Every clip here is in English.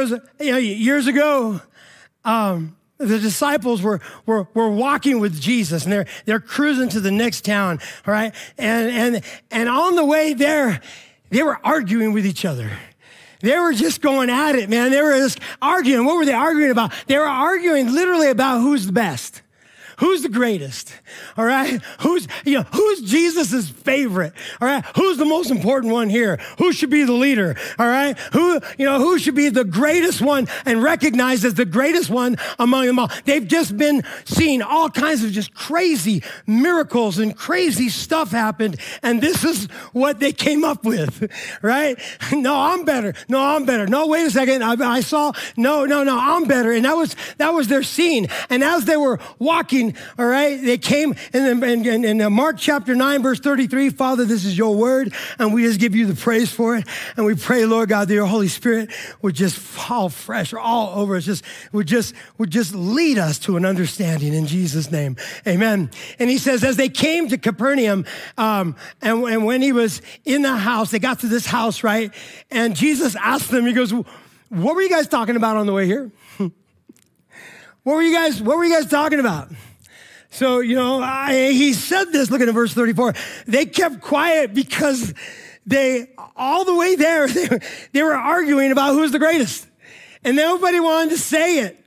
knows, you know, years ago, the disciples were walking with Jesus, and they're cruising to the next town, all right? And on the way there, they were arguing with each other. They were just going at it, man. They were just arguing. What were they arguing about? They were arguing literally about who's the best. Who's the greatest? All right. Who's Jesus's favorite? All right. Who's the most important one here? Who should be the leader? All right. Who should be the greatest one and recognized as the greatest one among them all? They've just been seeing all kinds of just crazy miracles and crazy stuff happened. And this is what they came up with, right? No, I'm better. No, I'm better. No, wait a second. I saw, no, I'm better. And that was their scene. And as they were walking, all right, they came in Mark chapter 9, verse 33, Father, this is your word, and we just give you the praise for it. And we pray, Lord God, that your Holy Spirit would just fall fresh all over us, would just lead us to an understanding in Jesus' name. Amen. And he says, as they came to Capernaum, and when he was in the house, they got to this house, right? And Jesus asked them, he goes, what were you guys talking about on the way here? What were you guys talking about? So, you know, he said this, look at verse 34. They kept quiet because all the way there, they were arguing about who's the greatest. And nobody wanted to say it.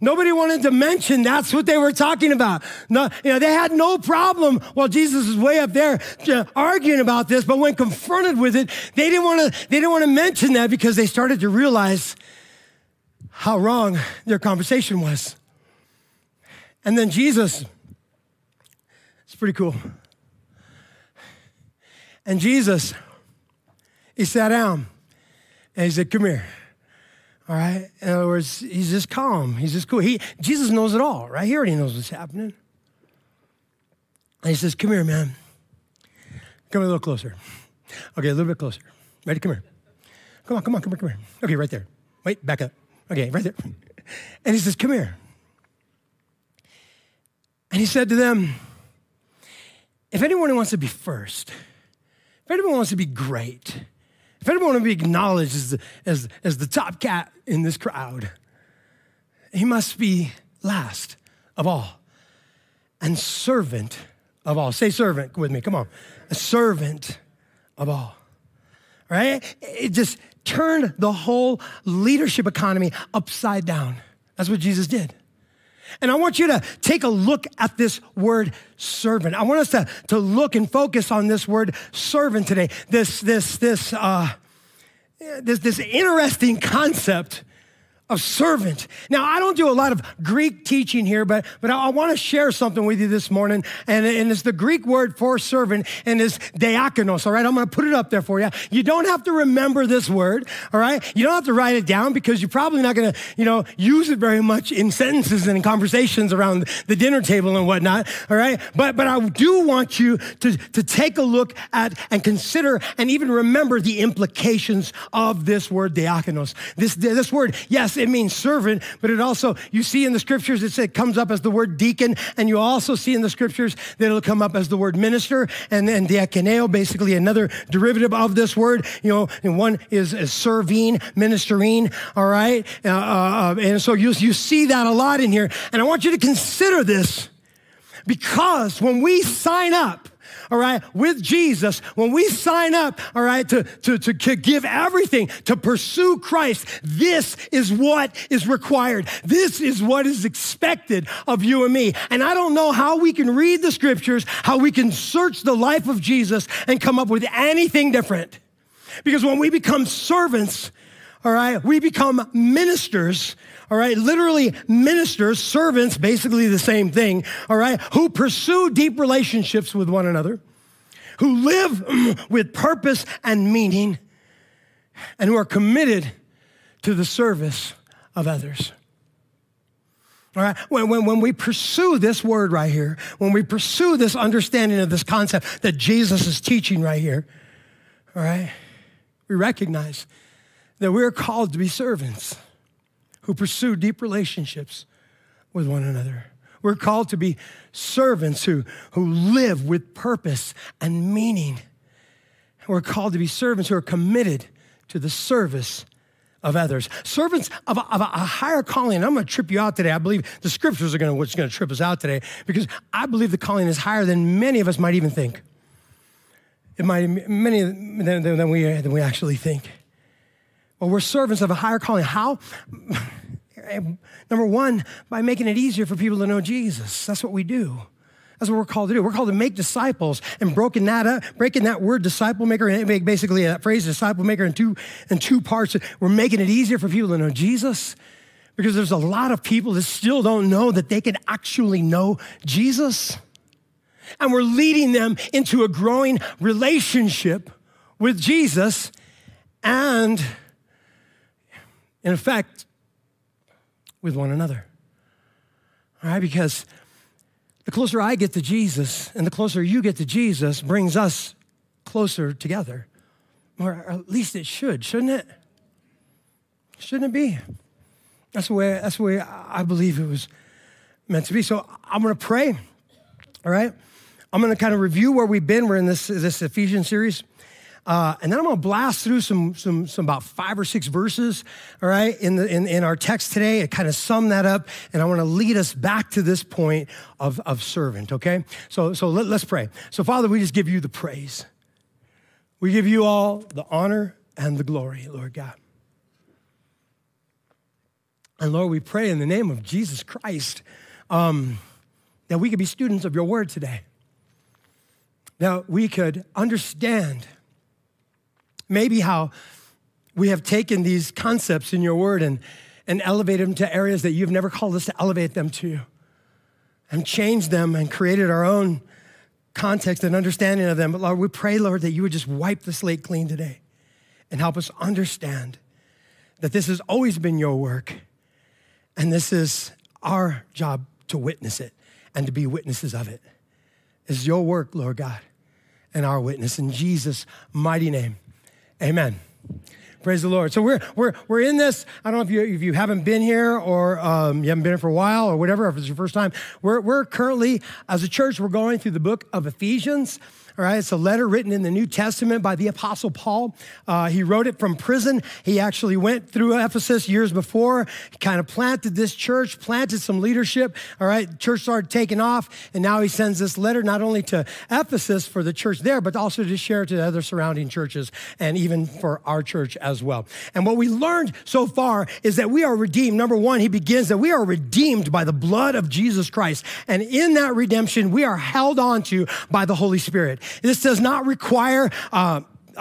Nobody wanted to mention that's what they were talking about. No, you know, they had no problem while Jesus was way up there arguing about this, but when confronted with it, they didn't want to mention that because they started to realize how wrong their conversation was. And then Jesus, it's pretty cool. And Jesus, he sat down and he said, come here. All right. In other words, he's just calm. He's just cool. Jesus knows it all, right? He already knows what's happening. And he says, come here, man. Come a little closer. Okay, a little bit closer. Ready? Come here. Come on. Okay, right there. Wait, back up. Okay, right there. And he says, come here. And he said to them, if anyone wants to be first, if anyone wants to be great, if anyone wants to be acknowledged as the top cat in this crowd, he must be last of all and servant of all. Say servant with me, come on. A servant of all, right? It just turned the whole leadership economy upside down. That's what Jesus did. And I want you to take a look at this word servant. I want us to look and focus on this word servant today. This interesting concept of servant. Now, I don't do a lot of Greek teaching here, but I want to share something with you this morning, and it's the Greek word for servant, and it's diakonos, all right? I'm going to put it up there for you. You don't have to remember this word, all right? You don't have to write it down because you're probably not going to, you know, use it very much in sentences and in conversations around the dinner table and whatnot, all right? But I do want you to take a look at and consider and even remember the implications of this word diakonos. This word, yes, it means servant, but it also, you see in the scriptures, it comes up as the word deacon, and you also see in the scriptures that it'll come up as the word minister, and then diakoneo, basically another derivative of this word, you know, and one is serving, ministering, all right? And so you see that a lot in here, and I want you to consider this, because when we sign up, all right, with Jesus, when we sign up, all right, to give everything, to pursue Christ, this is what is required. This is what is expected of you and me. And I don't know how we can read the scriptures, how we can search the life of Jesus and come up with anything different. Because when we become servants, all right, we become ministers, all right, literally ministers, servants, basically the same thing, all right, who pursue deep relationships with one another, who live with purpose and meaning, and who are committed to the service of others. All right, when we pursue this word right here, when we pursue this understanding of this concept that Jesus is teaching right here, all right, we recognize that we're called to be servants who pursue deep relationships with one another. We're called to be servants who live with purpose and meaning. We're called to be servants who are committed to the service of others. Servants of a higher calling. And I'm going to trip you out today. I believe the scriptures are going to, what's going to trip us out today, because I believe the calling is higher than many of us might even think. It might, many than we actually think. Well, we're servants of a higher calling. How? Number one, by making it easier for people to know Jesus. That's what we do. That's what we're called to do. We're called to make disciples, and breaking that word disciple maker, basically that phrase disciple maker in two parts. We're making it easier for people to know Jesus, because there's a lot of people that still don't know that they can actually know Jesus. And we're leading them into a growing relationship with Jesus, and in effect, with one another. All right, because the closer I get to Jesus and the closer you get to Jesus brings us closer together. Or at least it should, shouldn't it? Shouldn't it be? That's the way I believe it was meant to be. So I'm going to pray, all right? I'm going to kind of review where we've been. We're in this Ephesians series. And then I'm going to blast through some about 5 or 6 verses, all right, in our text today, and kind of sum that up. And I want to lead us back to this point of servant, okay? So let's pray. So Father, we just give you the praise. We give you all the honor and the glory, Lord God. And Lord, we pray in the name of Jesus Christ that we could be students of your word today, that we could understand maybe how we have taken these concepts in your word and elevated them to areas that you've never called us to elevate them to, and changed them and created our own context and understanding of them. But Lord, we pray, Lord, that you would just wipe the slate clean today and help us understand that this has always been your work, and this is our job to witness it and to be witnesses of it. It's your work, Lord God, and our witness. In Jesus' mighty name. Amen. Praise the Lord. So we're in this. I don't know if you haven't been here, or you haven't been here for a while, or whatever, if it's your first time. We're currently, as a church, we're going through the book of Ephesians. All right, it's a letter written in the New Testament by the Apostle Paul. He wrote it from prison. He actually went through Ephesus years before. He kind of planted this church, planted some leadership. All right, church started taking off, and now he sends this letter not only to Ephesus for the church there, but also to share to the other surrounding churches, and even for our church as well. And what we learned so far is that we are redeemed. Number one, he begins that we are redeemed by the blood of Jesus Christ. And in that redemption, we are held on to by the Holy Spirit. This does not require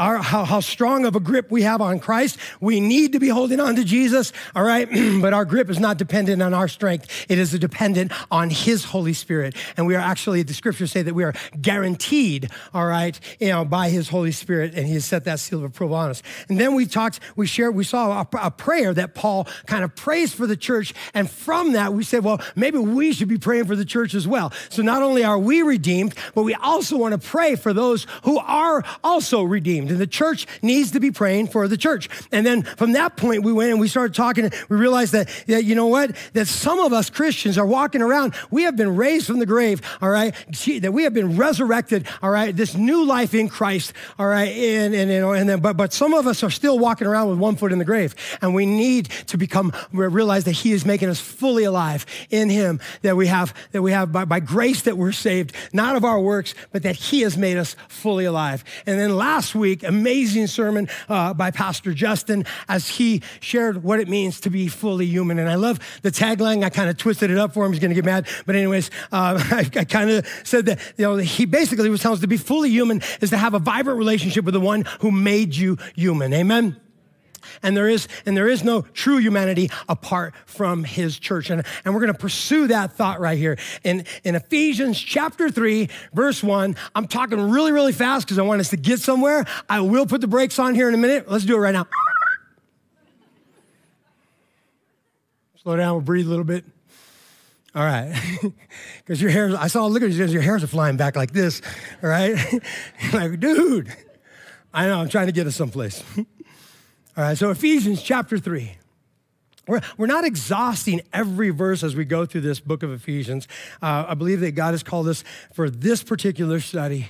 how strong of a grip we have on Christ. We need to be holding on to Jesus, all right? But our grip is not dependent on our strength. It is dependent on his Holy Spirit. And we are actually, the scriptures say that we are guaranteed, all right, by his Holy Spirit, and he has set that seal of approval on us. And then we saw a prayer that Paul kind of prays for the church. And from that, we said, well, maybe we should be praying for the church as well. So not only are we redeemed, but we also want to pray for those who are also redeemed. And the church needs to be praying for the church. And then from that point, we went and we started talking, and we realized that you know what? That some of us Christians are walking around. We have been raised from the grave, all right? That we have been resurrected, all right? This new life in Christ, all right? But some of us are still walking around with one foot in the grave. And we need to realize that he is making us fully alive in him, that we have by grace that we're saved, not of our works, but that he has made us fully alive. And then last week, amazing sermon by Pastor Justin as he shared what it means to be fully human. And I love the tagline. I kind of twisted it up for him. He's going to get mad. But anyways, I kind of said that, he basically was telling us to be fully human is to have a vibrant relationship with the one who made you human. Amen. And there is no true humanity apart from his church. And we're going to pursue that thought right here. In Ephesians chapter 3, verse 1, I'm talking really, really fast because I want us to get somewhere. I will put the brakes on here in a minute. Let's do it right now. Slow down, we'll breathe a little bit. All right. Because your hair, I saw, look at your hairs are flying back like this. All right. Like, dude, I know, I'm trying to get us someplace. All right, so Ephesians chapter 3. We're not exhausting every verse as we go through this book of Ephesians. I believe that God has called us for this particular study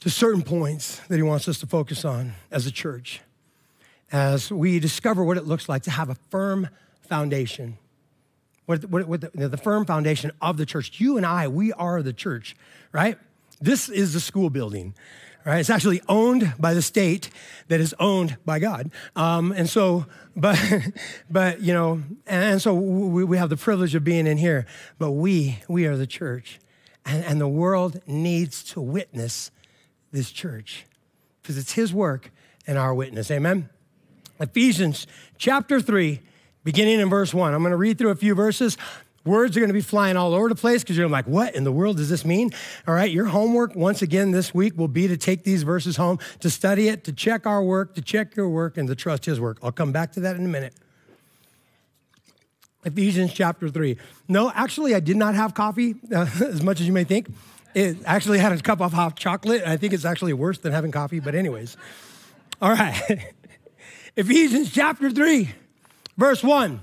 to certain points that he wants us to focus on as a church. as we discover what it looks like to have a firm foundation. The firm foundation of the church. You and I, we are the church, right? This is the school building, right? It's actually owned by the state that is owned by God. So we have the privilege of being in here, but we are the church. And the world needs to witness this church because it's his work and our witness, amen? Ephesians chapter 3, beginning in verse 1. I'm going to read through a few verses. Words are going to be flying all over the place because you're like, what in the world does this mean? All right, your homework once again this week will be to take these verses home, to study it, to check our work, to check your work, and to trust his work. I'll come back to that in a minute. Ephesians chapter 3. No, actually, I did not have coffee, as much as you may think. It actually had a cup of hot chocolate. I think it's actually worse than having coffee, but anyways. All right. Ephesians chapter 3. Verse 1,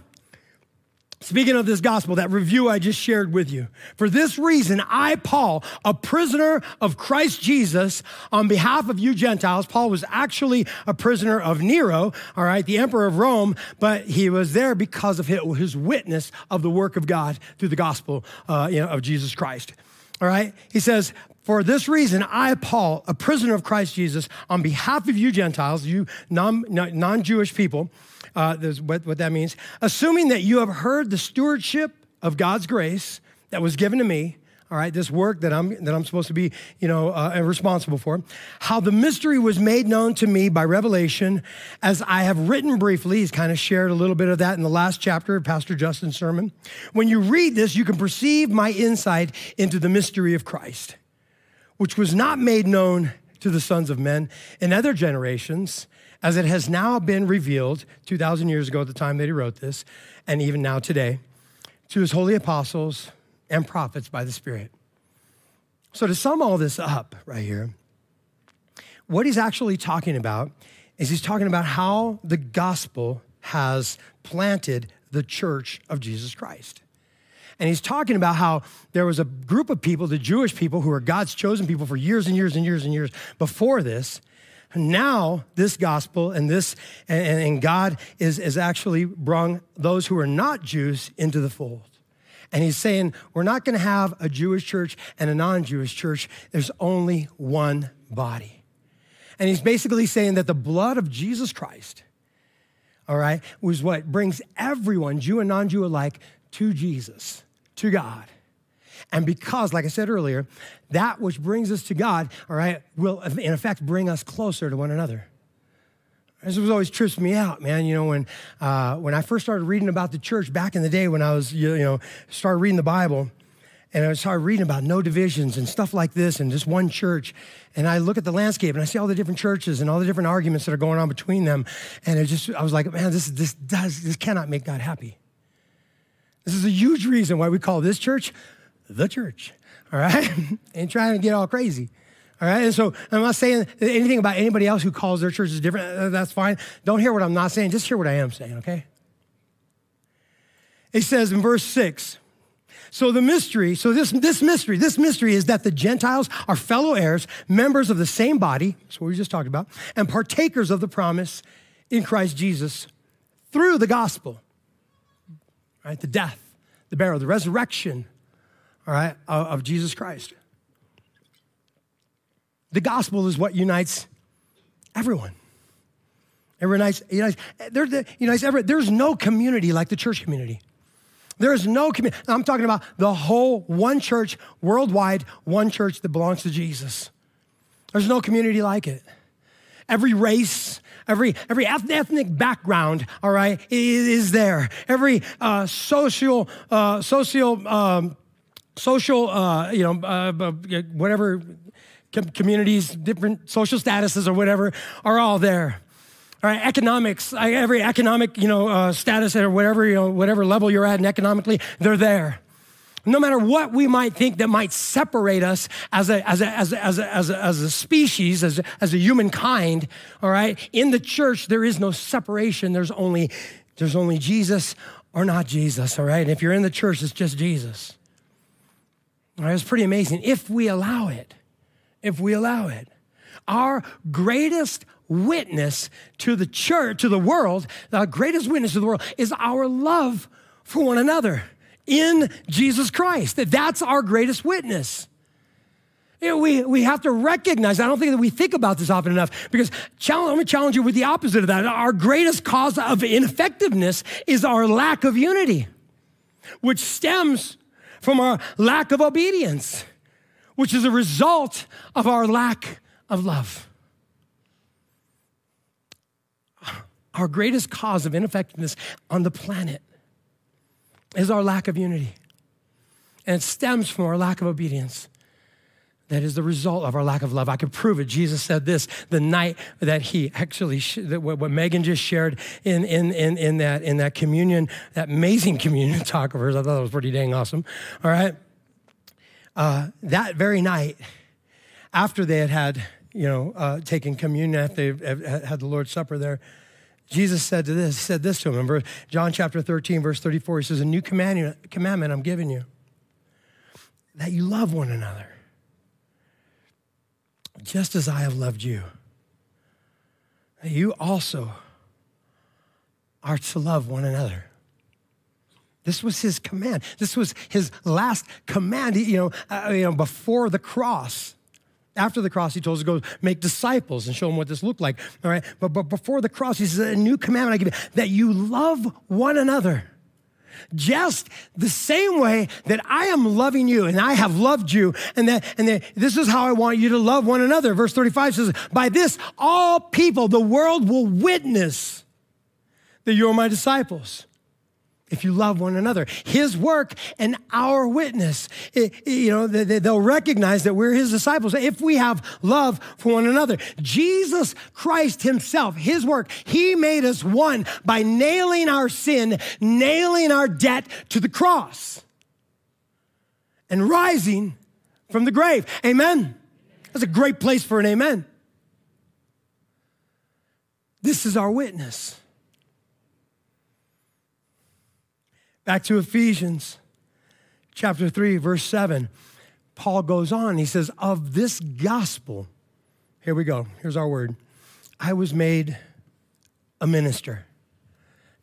speaking of this gospel, that review I just shared with you. For this reason, I, Paul, a prisoner of Christ Jesus, on behalf of you Gentiles. Paul was actually a prisoner of Nero, all right, the emperor of Rome, but he was there because of his witness of the work of God through the gospel of Jesus Christ. All right, he says, for this reason, I, Paul, a prisoner of Christ Jesus, on behalf of you Gentiles, you non-Jewish people, what that means, assuming that you have heard the stewardship of God's grace that was given to me, all right, this work that I'm supposed to be, responsible for, how the mystery was made known to me by revelation, as I have written briefly. He's kind of shared a little bit of that in the last chapter of Pastor Justin's sermon. When you read this, you can perceive my insight into the mystery of Christ, which was not made known to the sons of men in other generations, as it has now been revealed 2,000 years ago at the time that he wrote this, and even now today, to his holy apostles and prophets by the Spirit. So to sum all this up right here, what he's actually talking about is he's talking about how the gospel has planted the church of Jesus Christ. And he's talking about how there was a group of people, the Jewish people, who were God's chosen people for years and years and years and years before this. Now this gospel and God is actually brought those who are not Jews into the fold. And he's saying, we're not gonna have a Jewish church and a non-Jewish church. There's only one body. And he's basically saying that the blood of Jesus Christ, all right, was what brings everyone, Jew and non-Jew alike, to Jesus, to God. And because, like I said earlier, that which brings us to God, all right, will in effect bring us closer to one another. This was always trips me out, man. You know, when I first started reading about the church back in the day, when I was, started reading the Bible, and I started reading about no divisions and stuff like this and just one church. And I look at the landscape and I see all the different churches and all the different arguments that are going on between them. And I was like, man, this cannot make God happy. This is a huge reason why we call this church the church, all right? Ain't trying to get all crazy, all right? And so I'm not saying anything about anybody else who calls their churches different. That's fine. Don't hear what I'm not saying. Just hear what I am saying, okay? It says in verse 6, this mystery is that the Gentiles are fellow heirs, members of the same body, that's what we just talked about, and partakers of the promise in Christ Jesus through the gospel, right? The death, the burial, the resurrection, all right, of Jesus Christ. The gospel is what unites everyone. There's no community like the church community. There is no community. I'm talking about the whole one church worldwide, one church that belongs to Jesus. There's no community like it. Every race, every ethnic background, all right, is there. Every whatever communities, different social statuses or whatever are all there. All right, economics, every economic, status or whatever, whatever level you're at and economically, they're there. No matter what we might think that might separate us as a species, as a humankind, all right, in the church, there is no separation. There's only Jesus or not Jesus, all right? And if you're in the church, it's just Jesus. All right, it's pretty amazing if we allow it. Our greatest witness to the church, to the world, the greatest witness to the world is our love for one another in Jesus Christ. That's our greatest witness. You know, we have to recognize, I don't think that we think about this often enough, because let me challenge you with the opposite of that. Our greatest cause of ineffectiveness is our lack of unity, which stems from our lack of obedience, which is a result of our lack of love. Our greatest cause of ineffectiveness on the planet is our lack of unity. And it stems from our lack of obedience. That is the result of our lack of love. I can prove it. Jesus said this the night that he actually, what Megan just shared in that communion, that amazing communion talk of hers. I thought it was pretty dang awesome. All right. That very night, after they had taken communion, after they had the Lord's Supper there, Jesus said this to him. Remember John chapter 13, verse 34, he says, a new commandment I'm giving you, that you love one another. Just as I have loved you, you also are to love one another. This was his command. This was his last command, before the cross. After the cross, he told us to go make disciples and show them what this looked like, all right? But before the cross, he says, a new commandment I give you, that you love one another. Just the same way that I am loving you and I have loved you, and that this is how I want you to love one another. Verse 35 says, by this, all people, the world will witness that you're my disciples. If you love one another, his work and our witness, they'll recognize that we're his disciples. If we have love for one another, Jesus Christ himself, his work, he made us one by nailing our sin, nailing our debt to the cross and rising from the grave. Amen. That's a great place for an amen. This is our witness. Back to Ephesians chapter 3, verse 7. Paul goes on. He says, of this gospel, here we go. Here's our word. I was made a minister.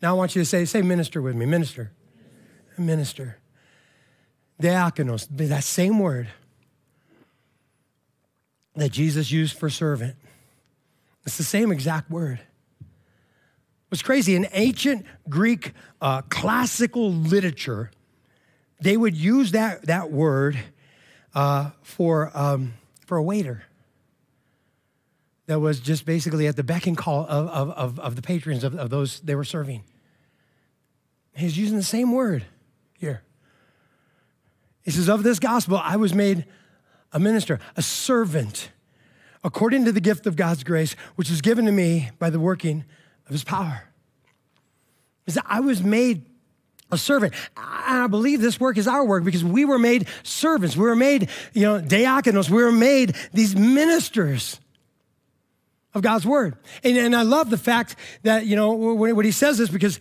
Now I want you to say minister with me. Minister. Minister. Diakonos, that same word that Jesus used for servant. It's the same exact word. What's crazy, in ancient Greek classical literature, they would use that word for a waiter that was just basically at the beck and call of the patrons of those they were serving. He's using the same word here. He says, of this gospel, I was made a minister, a servant, according to the gift of God's grace, which was given to me by the working of his power. Is that I was made a servant. And I believe this work is our work because we were made servants. We were made, diakonos. We were made these ministers of God's word. And I love the fact that, when he says this, because,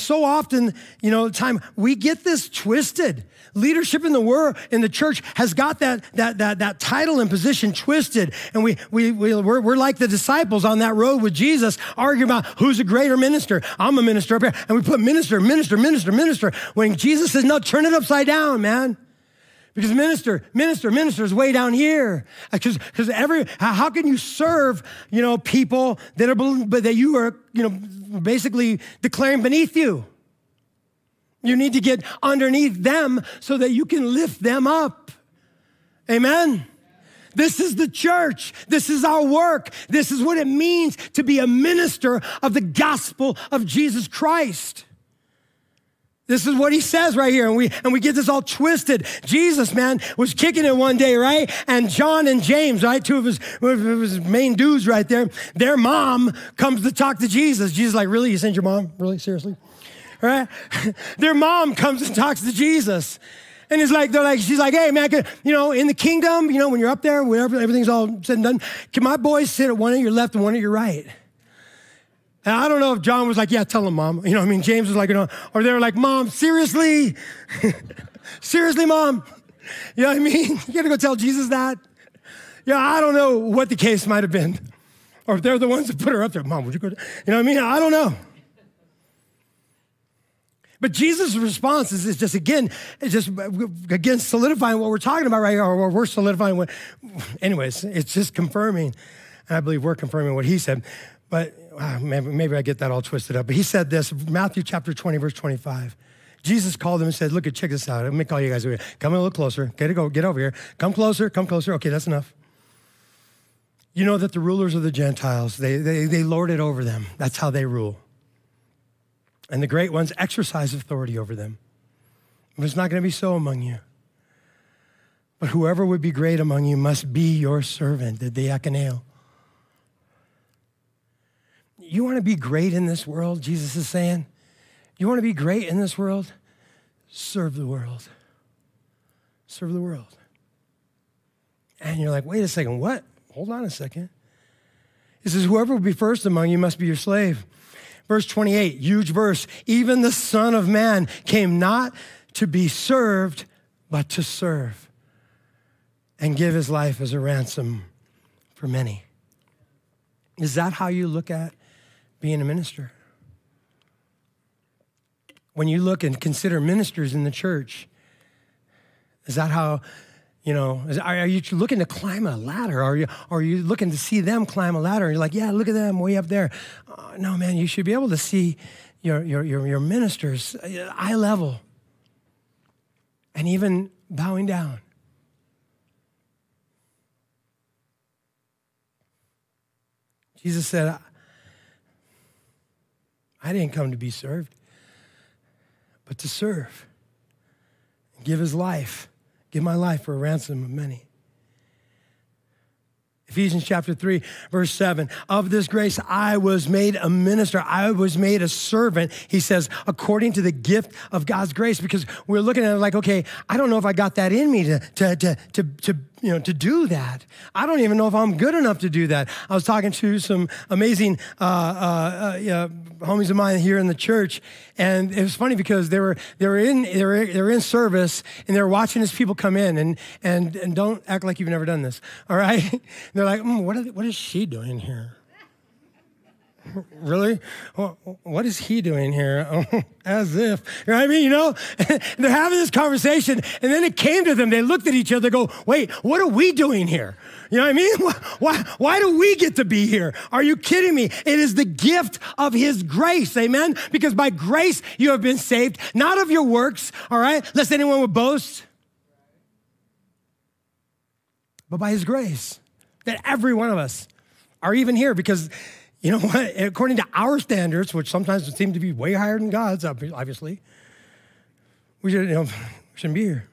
so often, time we get this twisted. Leadership in the world, in the church has got that title and position twisted. And we're like the disciples on that road with Jesus arguing about who's a greater minister. I'm a minister up here. And we put minister. When Jesus says, no, turn it upside down, man. Because minister is way down here. Because how can you serve, people that you are, basically declaring beneath you? You need to get underneath them so that you can lift them up. Amen? This is the church. This is our work. This is what it means to be a minister of the gospel of Jesus Christ. This is what he says right here, and we get this all twisted. Jesus, man, was kicking it one day, right? And John and James, right, two of his main dudes right there, their mom comes to talk to Jesus. Jesus is like, really? You sent your mom? Really? Seriously? All right? Their mom comes and talks to Jesus. And it's like, she's like, hey, man, in the kingdom, when you're up there, wherever everything's all said and done, can my boys sit at one at your left and one at your right? And I don't know if John was like, yeah, tell him, Mom. James was like, or they were like, Mom, seriously? Seriously, Mom? You know what I mean? You got to go tell Jesus that? I don't know what the case might have been. or they're the ones that put her up there. Mom, would you go? You know what I mean? I don't know. But Jesus' response is just, again, solidifying what we're talking about right here, or we're solidifying what, anyways, it's just confirming. And I believe we're confirming what he said, but maybe I get that all twisted up. But he said this, Matthew chapter 20, verse 25. Jesus called them and said, look, check this out. Let me call you guys over here. Come a little closer. Get over here. Come closer, come closer. Okay, that's enough. You know that the rulers of the Gentiles, they lord it over them. That's how they rule. And the great ones exercise authority over them. But it's not going to be so among you. But whoever would be great among you must be your servant, the diakoneo. You want to be great in this world, Jesus is saying? You want to be great in this world? Serve the world. Serve the world. And you're like, wait a second, what? Hold on a second. It says, whoever will be first among you must be your slave. Verse 28, huge verse. Even the Son of Man came not to be served, but to serve and give his life as a ransom for many. Is that how you look at being a minister? When you look and consider ministers in the church, is that how, you know, are you looking to climb a ladder? Are you looking to see them climb a ladder? You're like, yeah, look at them way up there. Oh, no, man, you should be able to see your ministers eye level and even bowing down. Jesus said, I didn't come to be served, but to serve and give his life. Give my life for a ransom of many. Ephesians chapter 3, verse 7. Of this grace, I was made a minister. I was made a servant, he says, according to the gift of God's grace. Because we're looking at it like, okay, I don't know if I got that in me to do that. I don't even know if I'm good enough to do that. I was talking to some amazing homies of mine here in the church, and it was funny because they were in service and they were watching as people come in, and don't act like you've never done this, all right? And they're like, what is she doing here? Really? What is he doing here? As if, you know what I mean? You know, they're having this conversation, and then it came to them. They looked at each other, go, wait, what are we doing here? You know what I mean? Why do we get to be here? Are you kidding me? It is the gift of his grace, amen? Because by grace you have been saved, not of your works, all right? Lest anyone would boast, but by his grace, that every one of us are even here because, you know what? According to our standards, which sometimes seem to be way higher than God's, obviously, we shouldn't, be here.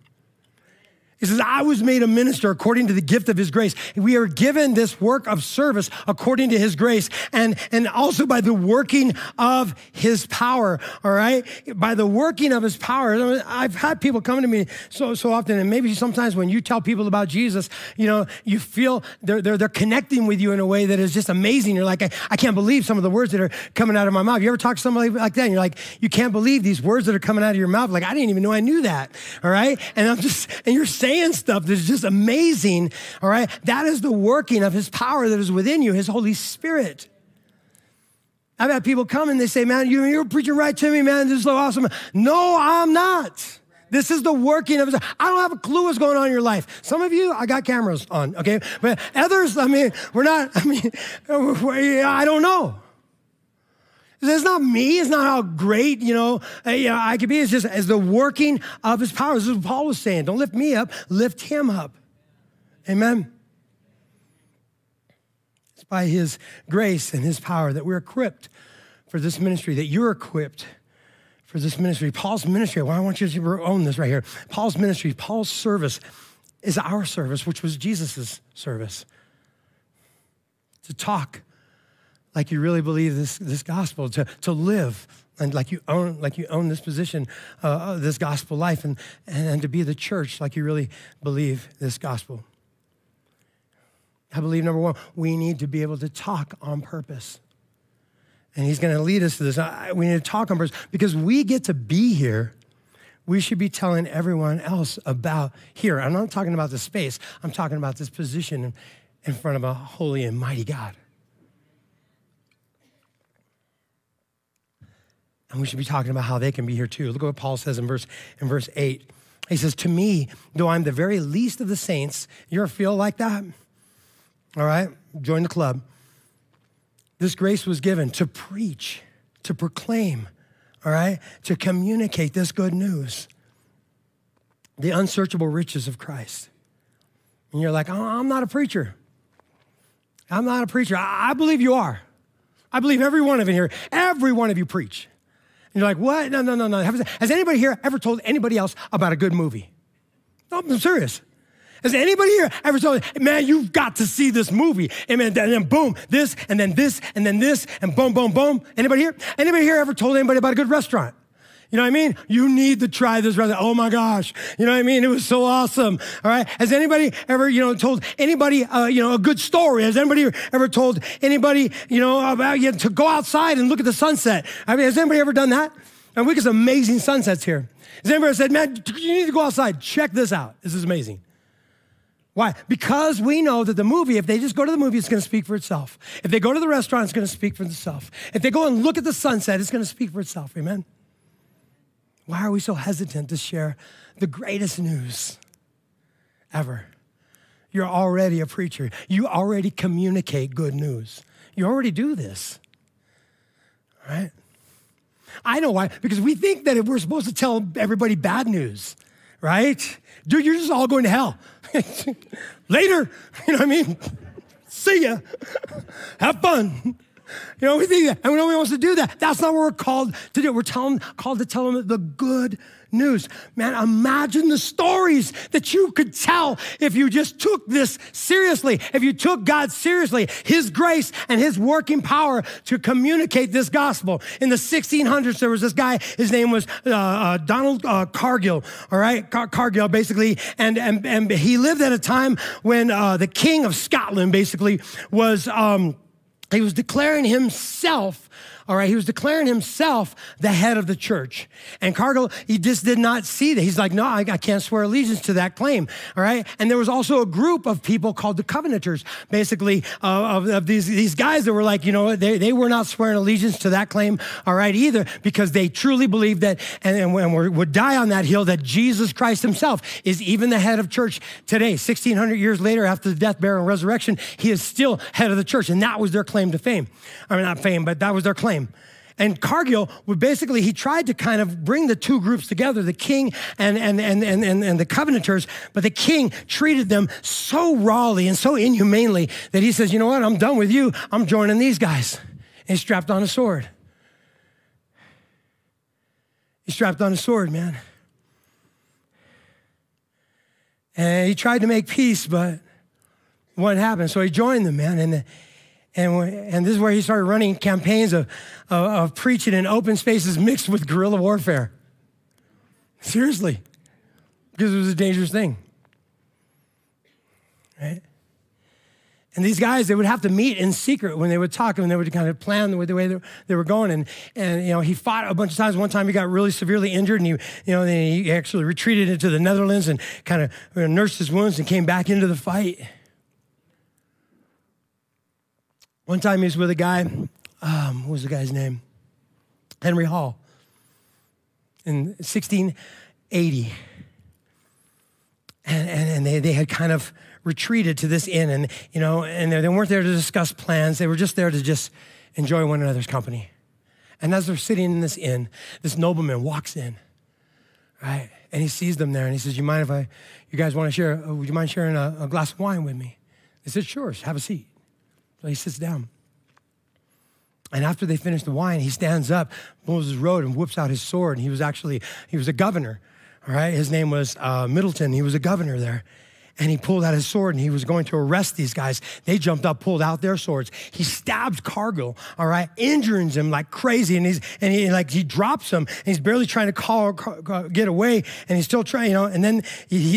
He says, I was made a minister according to the gift of his grace. We are given this work of service according to his grace and also by the working of his power, all right? By the working of his power. I've had people come to me so often, and maybe sometimes when you tell people about Jesus, you know, you feel they're connecting with you in a way that is just amazing. You're like, I can't believe some of the words that are coming out of my mouth. You ever talk to somebody like that? And you're like, you can't believe these words that are coming out of your mouth. Like, I didn't even know I knew that, all right? And you're saying, stuff that's just amazing, all right? That is the working of his power that is within you, his Holy Spirit. I've had people come and they say, man, you're preaching right to me, man. This is so awesome. No, I'm not. This is the working of his. I don't have a clue what's going on in your life. Some of you, I got cameras on, okay? But others, I don't know. It's not me. It's not how great, I could be. It's just as the working of his power. This is what Paul was saying. Don't lift me up. Lift him up. Amen. It's by his grace and his power that we're equipped for this ministry, that you're equipped for this ministry. Paul's ministry, well, I want you to own this right here. Paul's ministry, Paul's service is our service, which was Jesus' service. To talk like you really believe this gospel, to live and like you own this position, this gospel life, and to be the church like you really believe this gospel. I believe, number one, we need to be able to talk on purpose. And he's going to lead us to this. We need to talk on purpose. Because we get to be here, we should be telling everyone else about here. I'm not talking about the space. I'm talking about this position in front of a holy and mighty God. And we should be talking about how they can be here too. Look at what Paul says in verse 8. He says, to me, though I'm the very least of the saints, you ever feel like that? All right, join the club. This grace was given to preach, to proclaim, all right, to communicate this good news, the unsearchable riches of Christ. And you're like, oh, I'm not a preacher. I'm not a preacher. I believe you are. I believe every one of you here, every one of you preach. And you're like, what? No, no, no, no. Has anybody here ever told anybody else about a good movie? No, I'm serious. Has anybody here ever told, man, you've got to see this movie? And then boom, this, and then this, and then this, and boom, boom, boom. Anybody here? Anybody here ever told anybody about a good restaurant? You know what I mean? You need to try this restaurant. Oh my gosh. You know what I mean? It was so awesome. All right. Has anybody ever, told anybody, a good story? Has anybody ever told anybody, about you to go outside and look at the sunset? I mean, has anybody ever done that? And we get some amazing sunsets here. Has anybody ever said, man, you need to go outside. Check this out. This is amazing. Why? Because we know that the movie, if they just go to the movie, it's going to speak for itself. If they go to the restaurant, it's going to speak for itself. If they go and look at the sunset, it's going to speak for itself. Amen. Why are we so hesitant to share the greatest news ever? You're already a preacher. You already communicate good news. You already do this, all right? I know why, because we think that if we're supposed to tell everybody bad news, right? Dude, you're just all going to hell. Later, you know what I mean? See ya, have fun. We think that, and nobody wants to do that. That's not what we're called to do. We're called to tell them the good news. Man, imagine the stories that you could tell if you just took this seriously, if you took God seriously, his grace and his working power to communicate this gospel. In the 1600s, there was this guy, his name was Donald Cargill, all right? Cargill, basically, and he lived at a time when the king of Scotland, basically, was... he was declaring himself, all right? He was declaring himself the head of the church. And Cargill, he just did not see that. He's like, no, I can't swear allegiance to that claim, all right? And there was also a group of people called the Covenanters, basically, of these guys that were like, they were not swearing allegiance to that claim, all right, either, because they truly believed that, and would die on that hill, that Jesus Christ himself is even the head of church today. 1,600 years later, after the death, burial, and resurrection, he is still head of the church, and that was their claim to fame. I mean, not fame, but that was their claim. And Cargill would basically, he tried to kind of bring the two groups together, the king and the Covenanters, but the king treated them so rawly and so inhumanely that he says, you know what, I'm done with you. I'm joining these guys. And he strapped on a sword. He strapped on a sword, man. And he tried to make peace, but what happened? So he joined them, man, and this is where he started running campaigns of preaching in open spaces mixed with guerrilla warfare. Seriously, because it was a dangerous thing, right? And these guys, they would have to meet in secret when they would talk, and they would kind of plan the way they were going. And he fought a bunch of times. One time he got really severely injured, and then he actually retreated into the Netherlands and kind of nursed his wounds and came back into the fight. One time he was with a guy, what was the guy's name? Henry Hall, in 1680. And they had kind of retreated to this inn, and they weren't there to discuss plans. They were just there to just enjoy one another's company. And as they're sitting in this inn, this nobleman walks in, right? And he sees them there, and he says, you guys want to share, would you mind sharing a glass of wine with me? They said, sure, have a seat. So he sits down. And after they finish the wine, he stands up, blows his robe, and whips out his sword. And he was a governor, all right? His name was Middleton. He was a governor there. And he pulled out his sword, and he was going to arrest these guys. They jumped up, pulled out their swords. He stabbed Cargill, all right, injuring him like crazy, and he drops him, and he's barely trying to get away, and he's still trying, And then he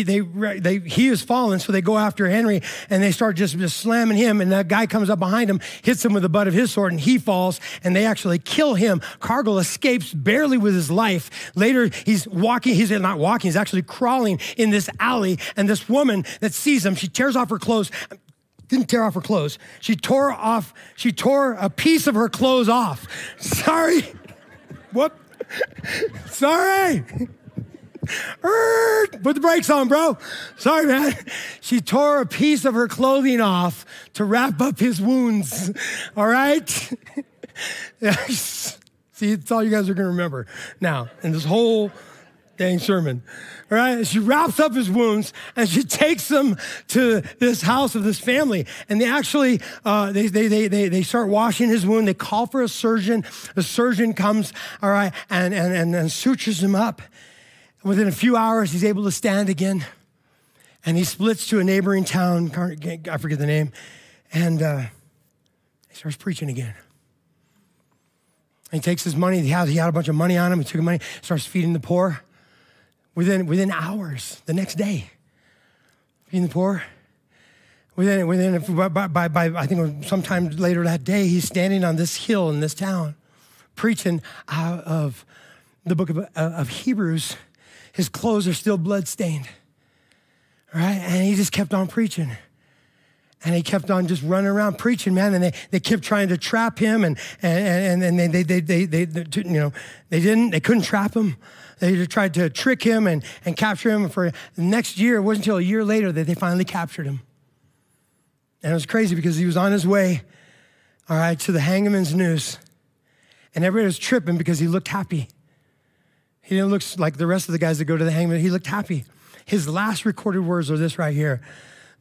is fallen, so they go after Henry, and they start just slamming him. And that guy comes up behind him, hits him with the butt of his sword, and he falls, and they actually kill him. Cargill escapes barely with his life. Later, he's actually crawling in this alley, and this woman that sees him, she tears off her clothes. Didn't tear off her clothes. She tore a piece of her clothes off. Sorry. Whoop. Sorry. Put the brakes on, bro. Sorry, man. She tore a piece of her clothing off to wrap up his wounds. All right? See, it's all you guys are going to remember now in this whole dang sermon. All right? She wraps up his wounds, and she takes them to this house of this family. And they actually, they start washing his wound. They call for a surgeon. The surgeon comes, all right, and sutures him up. Within a few hours, he's able to stand again, and he splits to a neighboring town, I forget the name, and he starts preaching again. And he takes his money, he had a bunch of money on him, he took money, starts feeding the poor. Within hours, the next day, feeding the poor. I think sometime later that day, he's standing on this hill in this town, preaching out of the book of Hebrews. His clothes are still bloodstained, right? And he just kept on preaching. And he kept on just running around preaching, man. And they kept trying to trap him, and they couldn't trap him. They just tried to trick him and capture him. For the next year, it wasn't until a year later that they finally captured him. And it was crazy because he was on his way, all right, to the hangman's noose. And everybody was tripping because he looked happy. He didn't look like the rest of the guys that go to the hangman. He looked happy. His last recorded words are this right here.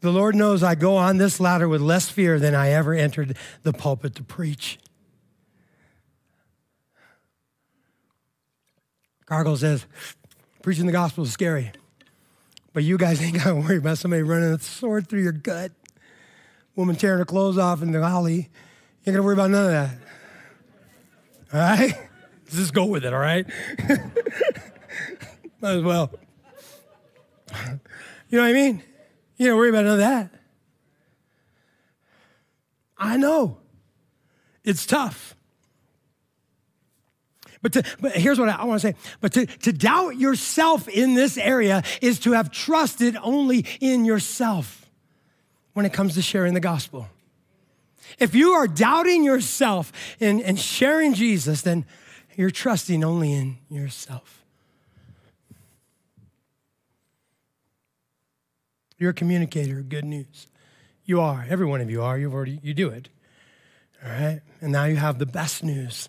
The Lord knows I go on this ladder with less fear than I ever entered the pulpit to preach. Cargill says, preaching the gospel is scary, but you guys ain't got to worry about somebody running a sword through your gut, woman tearing her clothes off in the alley. You ain't got to worry about none of that. All right? Let's just go with it, all right? Might as well. You know what I mean? You don't worry about none of that. I know. It's tough. But here's what I want to say. But to doubt yourself in this area is to have trusted only in yourself when it comes to sharing the gospel. If you are doubting yourself and sharing Jesus, then you're trusting only in yourself. You're a communicator of good news. You are. Every one of you are. You do it. All right? And now you have the best news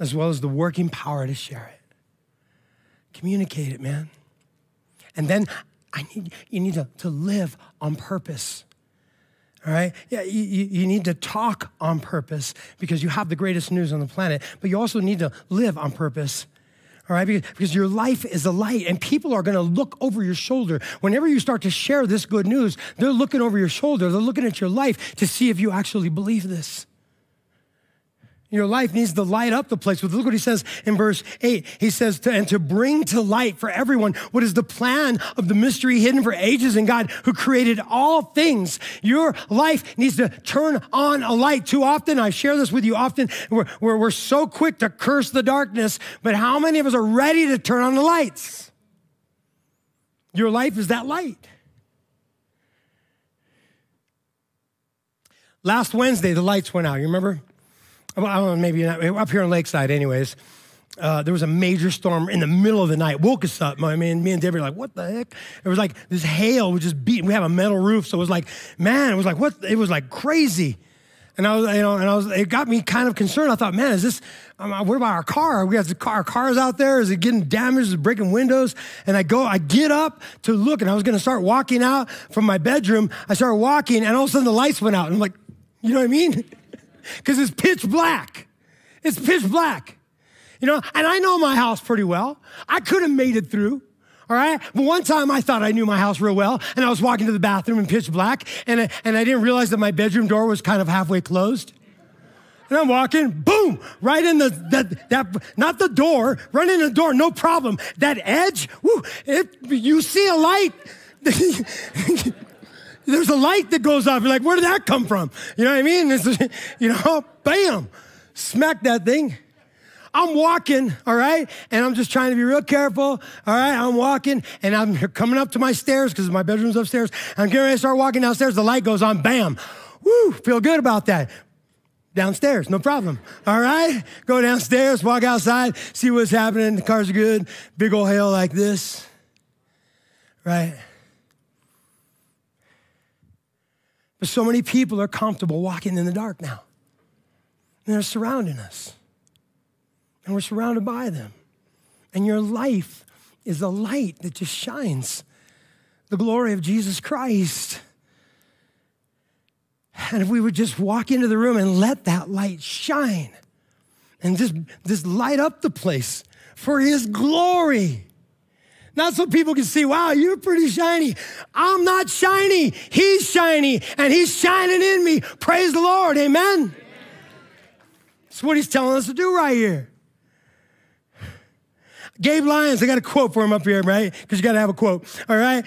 as well as the working power to share it. Communicate it, man. And then you need to live on purpose. All right? Yeah, you need to talk on purpose because you have the greatest news on the planet, but you also need to live on purpose. All right? Because your life is a light and people are going to look over your shoulder. Whenever you start to share this good news, they're looking over your shoulder. They're looking at your life to see if you actually believe this. Your life needs to light up the place. Look what he says in verse 8. He says, and to bring to light for everyone what is the plan of the mystery hidden for ages in God who created all things. Your life needs to turn on a light. Too often, I share this with you often, we're so quick to curse the darkness, but how many of us are ready to turn on the lights? Your life is that light. Last Wednesday, the lights went out. You remember? I don't know, maybe not, up here in Lakeside anyways, there was a major storm in the middle of the night, woke us up. I mean, me and Debbie were like, what the heck? It was like this hail was just beating. We have a metal roof, so it was like, man, it was like, what? It was like crazy. And it got me kind of concerned. I thought, man, what about our car? We got our car's out there. Is it getting damaged? Is it breaking windows? And I get up to look, and I was going to start walking out from my bedroom. I started walking, and all of a sudden the lights went out. And I'm like, you know what I mean? Because it's pitch black. It's pitch black. You know, and I know my house pretty well. I could have made it through, all right? But one time I thought I knew my house real well, and I was walking to the bathroom in pitch black, and I didn't realize that my bedroom door was kind of halfway closed. And I'm walking, boom, right in not the door, right in the door, no problem. That edge, woo, you see a light. There's a light that goes off. You're like, where did that come from? You know what I mean? Bam, smack that thing. I'm walking, all right? And I'm just trying to be real careful, all right? I'm walking, and I'm coming up to my stairs because my bedroom's upstairs. I'm getting ready to start walking downstairs. The light goes on, bam. Woo, feel good about that. downstairs, no problem, all right? Go downstairs, walk outside, see what's happening, the cars are good, big old hail like this, right? But so many people are comfortable walking in the dark now. And they're surrounding us. And we're surrounded by them. And your life is a light that just shines the glory of Jesus Christ. And if we would just walk into the room and let that light shine and just light up the place for his glory. Not so people can see, wow, you're pretty shiny. I'm not shiny. He's shiny, and he's shining in me. Praise the Lord. Amen? Amen. That's what he's telling us to do right here. Gabe Lyons, I got a quote for him up here, right? Because you got to have a quote, all right?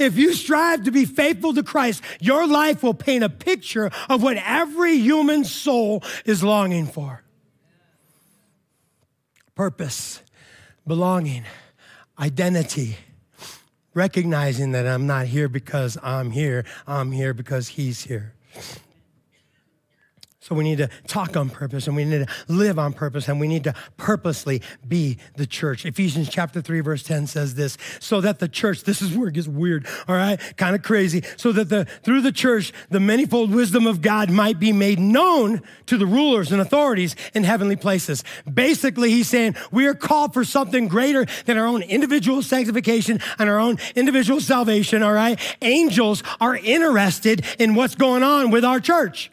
If you strive to be faithful to Christ, your life will paint a picture of what every human soul is longing for. Purpose, belonging. Identity, recognizing that I'm not here because I'm here. I'm here because he's here. So we need to talk on purpose, and we need to live on purpose, and we need to purposely be the church. Ephesians chapter 3, verse 10 says this, so that the church, this is where it gets weird, all right, kind of crazy, so that through the church, the manifold wisdom of God might be made known to the rulers and authorities in heavenly places. Basically, he's saying we are called for something greater than our own individual sanctification and our own individual salvation, all right? Angels are interested in what's going on with our church.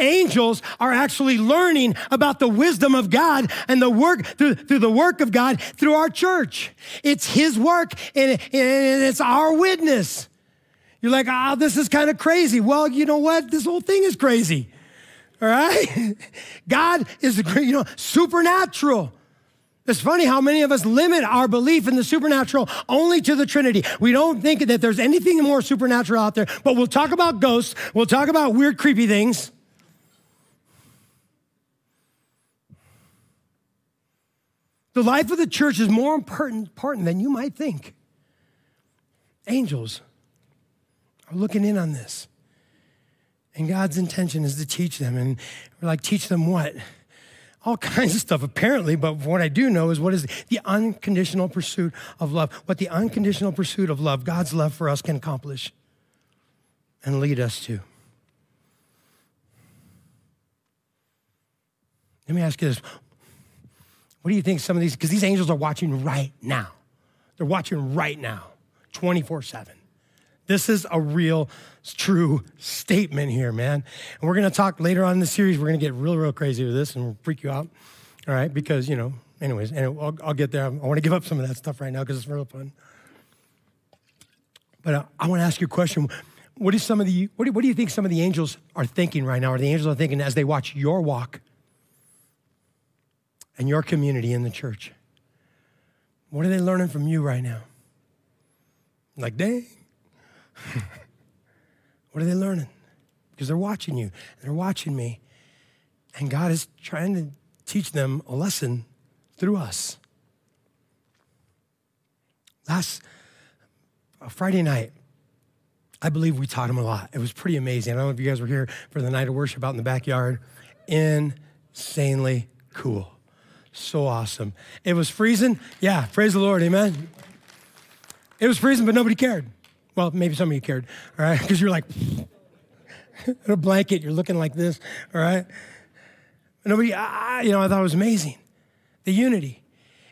Angels are actually learning about the wisdom of God and the work through the work of God through our church. It's his work and it's our witness. You're like, oh, this is kind of crazy. Well, you know what? This whole thing is crazy. All right? God is, supernatural. It's funny how many of us limit our belief in the supernatural only to the Trinity. We don't think that there's anything more supernatural out there, but we'll talk about ghosts. We'll talk about weird, creepy things. The life of the church is more important than you might think. Angels are looking in on this. And God's intention is to teach them. And we're like, teach them what? All kinds of stuff, apparently. But what I do know is what is the unconditional pursuit of love. What the unconditional pursuit of love, God's love for us, can accomplish and lead us to. Let me ask you this. What do you think some of these, because these angels are watching right now. They're watching right now, 24/7. This is a real, true statement here, man. And we're going to talk later on in the series. We're going to get real, real crazy with this and freak you out, all right? Because, I'll get there. I want to give up some of that stuff right now because it's real fun. But I want to ask you a question. What do you think some of the angels are thinking right now? Or the angels are thinking as they watch your walk and your community in the church? What are they learning from you right now? Like, dang. What are they learning? Because they're watching you, they're watching me, and God is trying to teach them a lesson through us. Last Friday night, I believe we taught them a lot. It was pretty amazing. I don't know if you guys were here for the night of worship out in the backyard. Insanely cool. So awesome. It was freezing. Yeah, praise the Lord, amen. It was freezing, but nobody cared. Well, maybe some of you cared, all right? Because you're like, in a blanket, you're looking like this, all right? Nobody, I thought it was amazing. The unity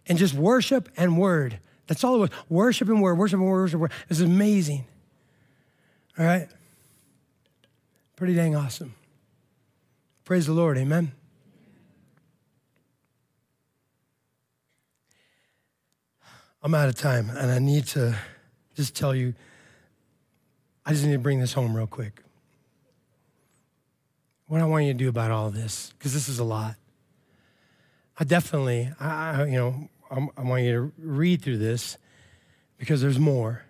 and just worship and word. That's all it was. Worship and word, worship and word, worship and word. It was amazing, all right? Pretty dang awesome. Praise the Lord, amen. I'm out of time, and I need to just tell you, I just need to bring this home real quick. What I want you to do about all this, because this is a lot. I want you to read through this because there's more,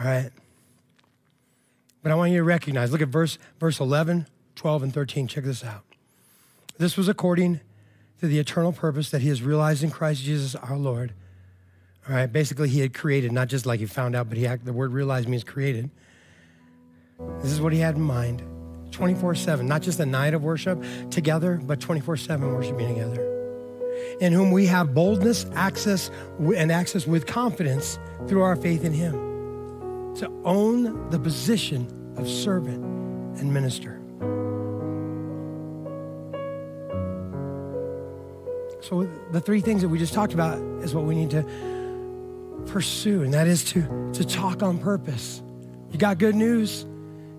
all right? But I want you to recognize, look at verse 11, 12, and 13. Check this out. This was according to the eternal purpose that he has realized in Christ Jesus our Lord. All right, basically he had created, not just like he found out, but the word realized means created. This is what he had in mind. 24/7, not just a night of worship together, but 24/7 worshiping together, in whom we have boldness, access with confidence through our faith in him, to own the position of servant and minister. So the three things that we just talked about is what we need to pursue, and that is to talk on purpose. You got good news.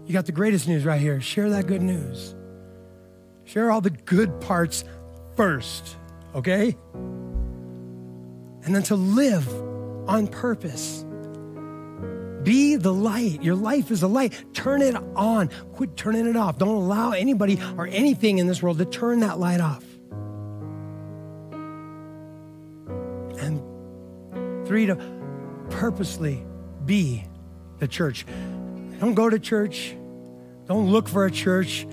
You got the greatest news right here. Share that good news. Share all the good parts first, okay? And then to live on purpose. Be the light. Your life is a light. Turn it on. Quit turning it off. Don't allow anybody or anything in this world to turn that light off. And three, to purposely be the church. Don't go to church. Don't look for a church.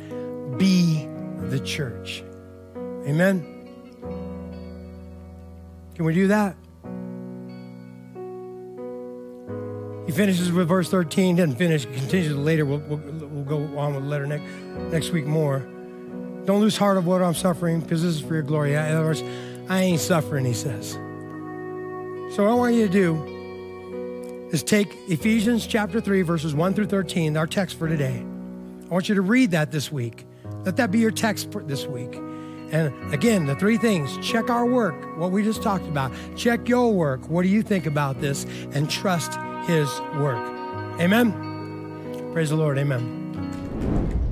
Be the church. Amen? Can we do that? He finishes with verse 13. Doesn't finish. Continues later. We'll go on with the letter next week more. Don't lose heart of what I'm suffering, because this is for your glory. In other words, I ain't suffering, he says. So what I want you to do is take Ephesians chapter 3, verses 1 through 13, our text for today. I want you to read that this week. Let that be your text for this week. And again, the three things: check our work, what we just talked about. Check your work. What do you think about this? And trust his work. Amen. Praise the Lord. Amen.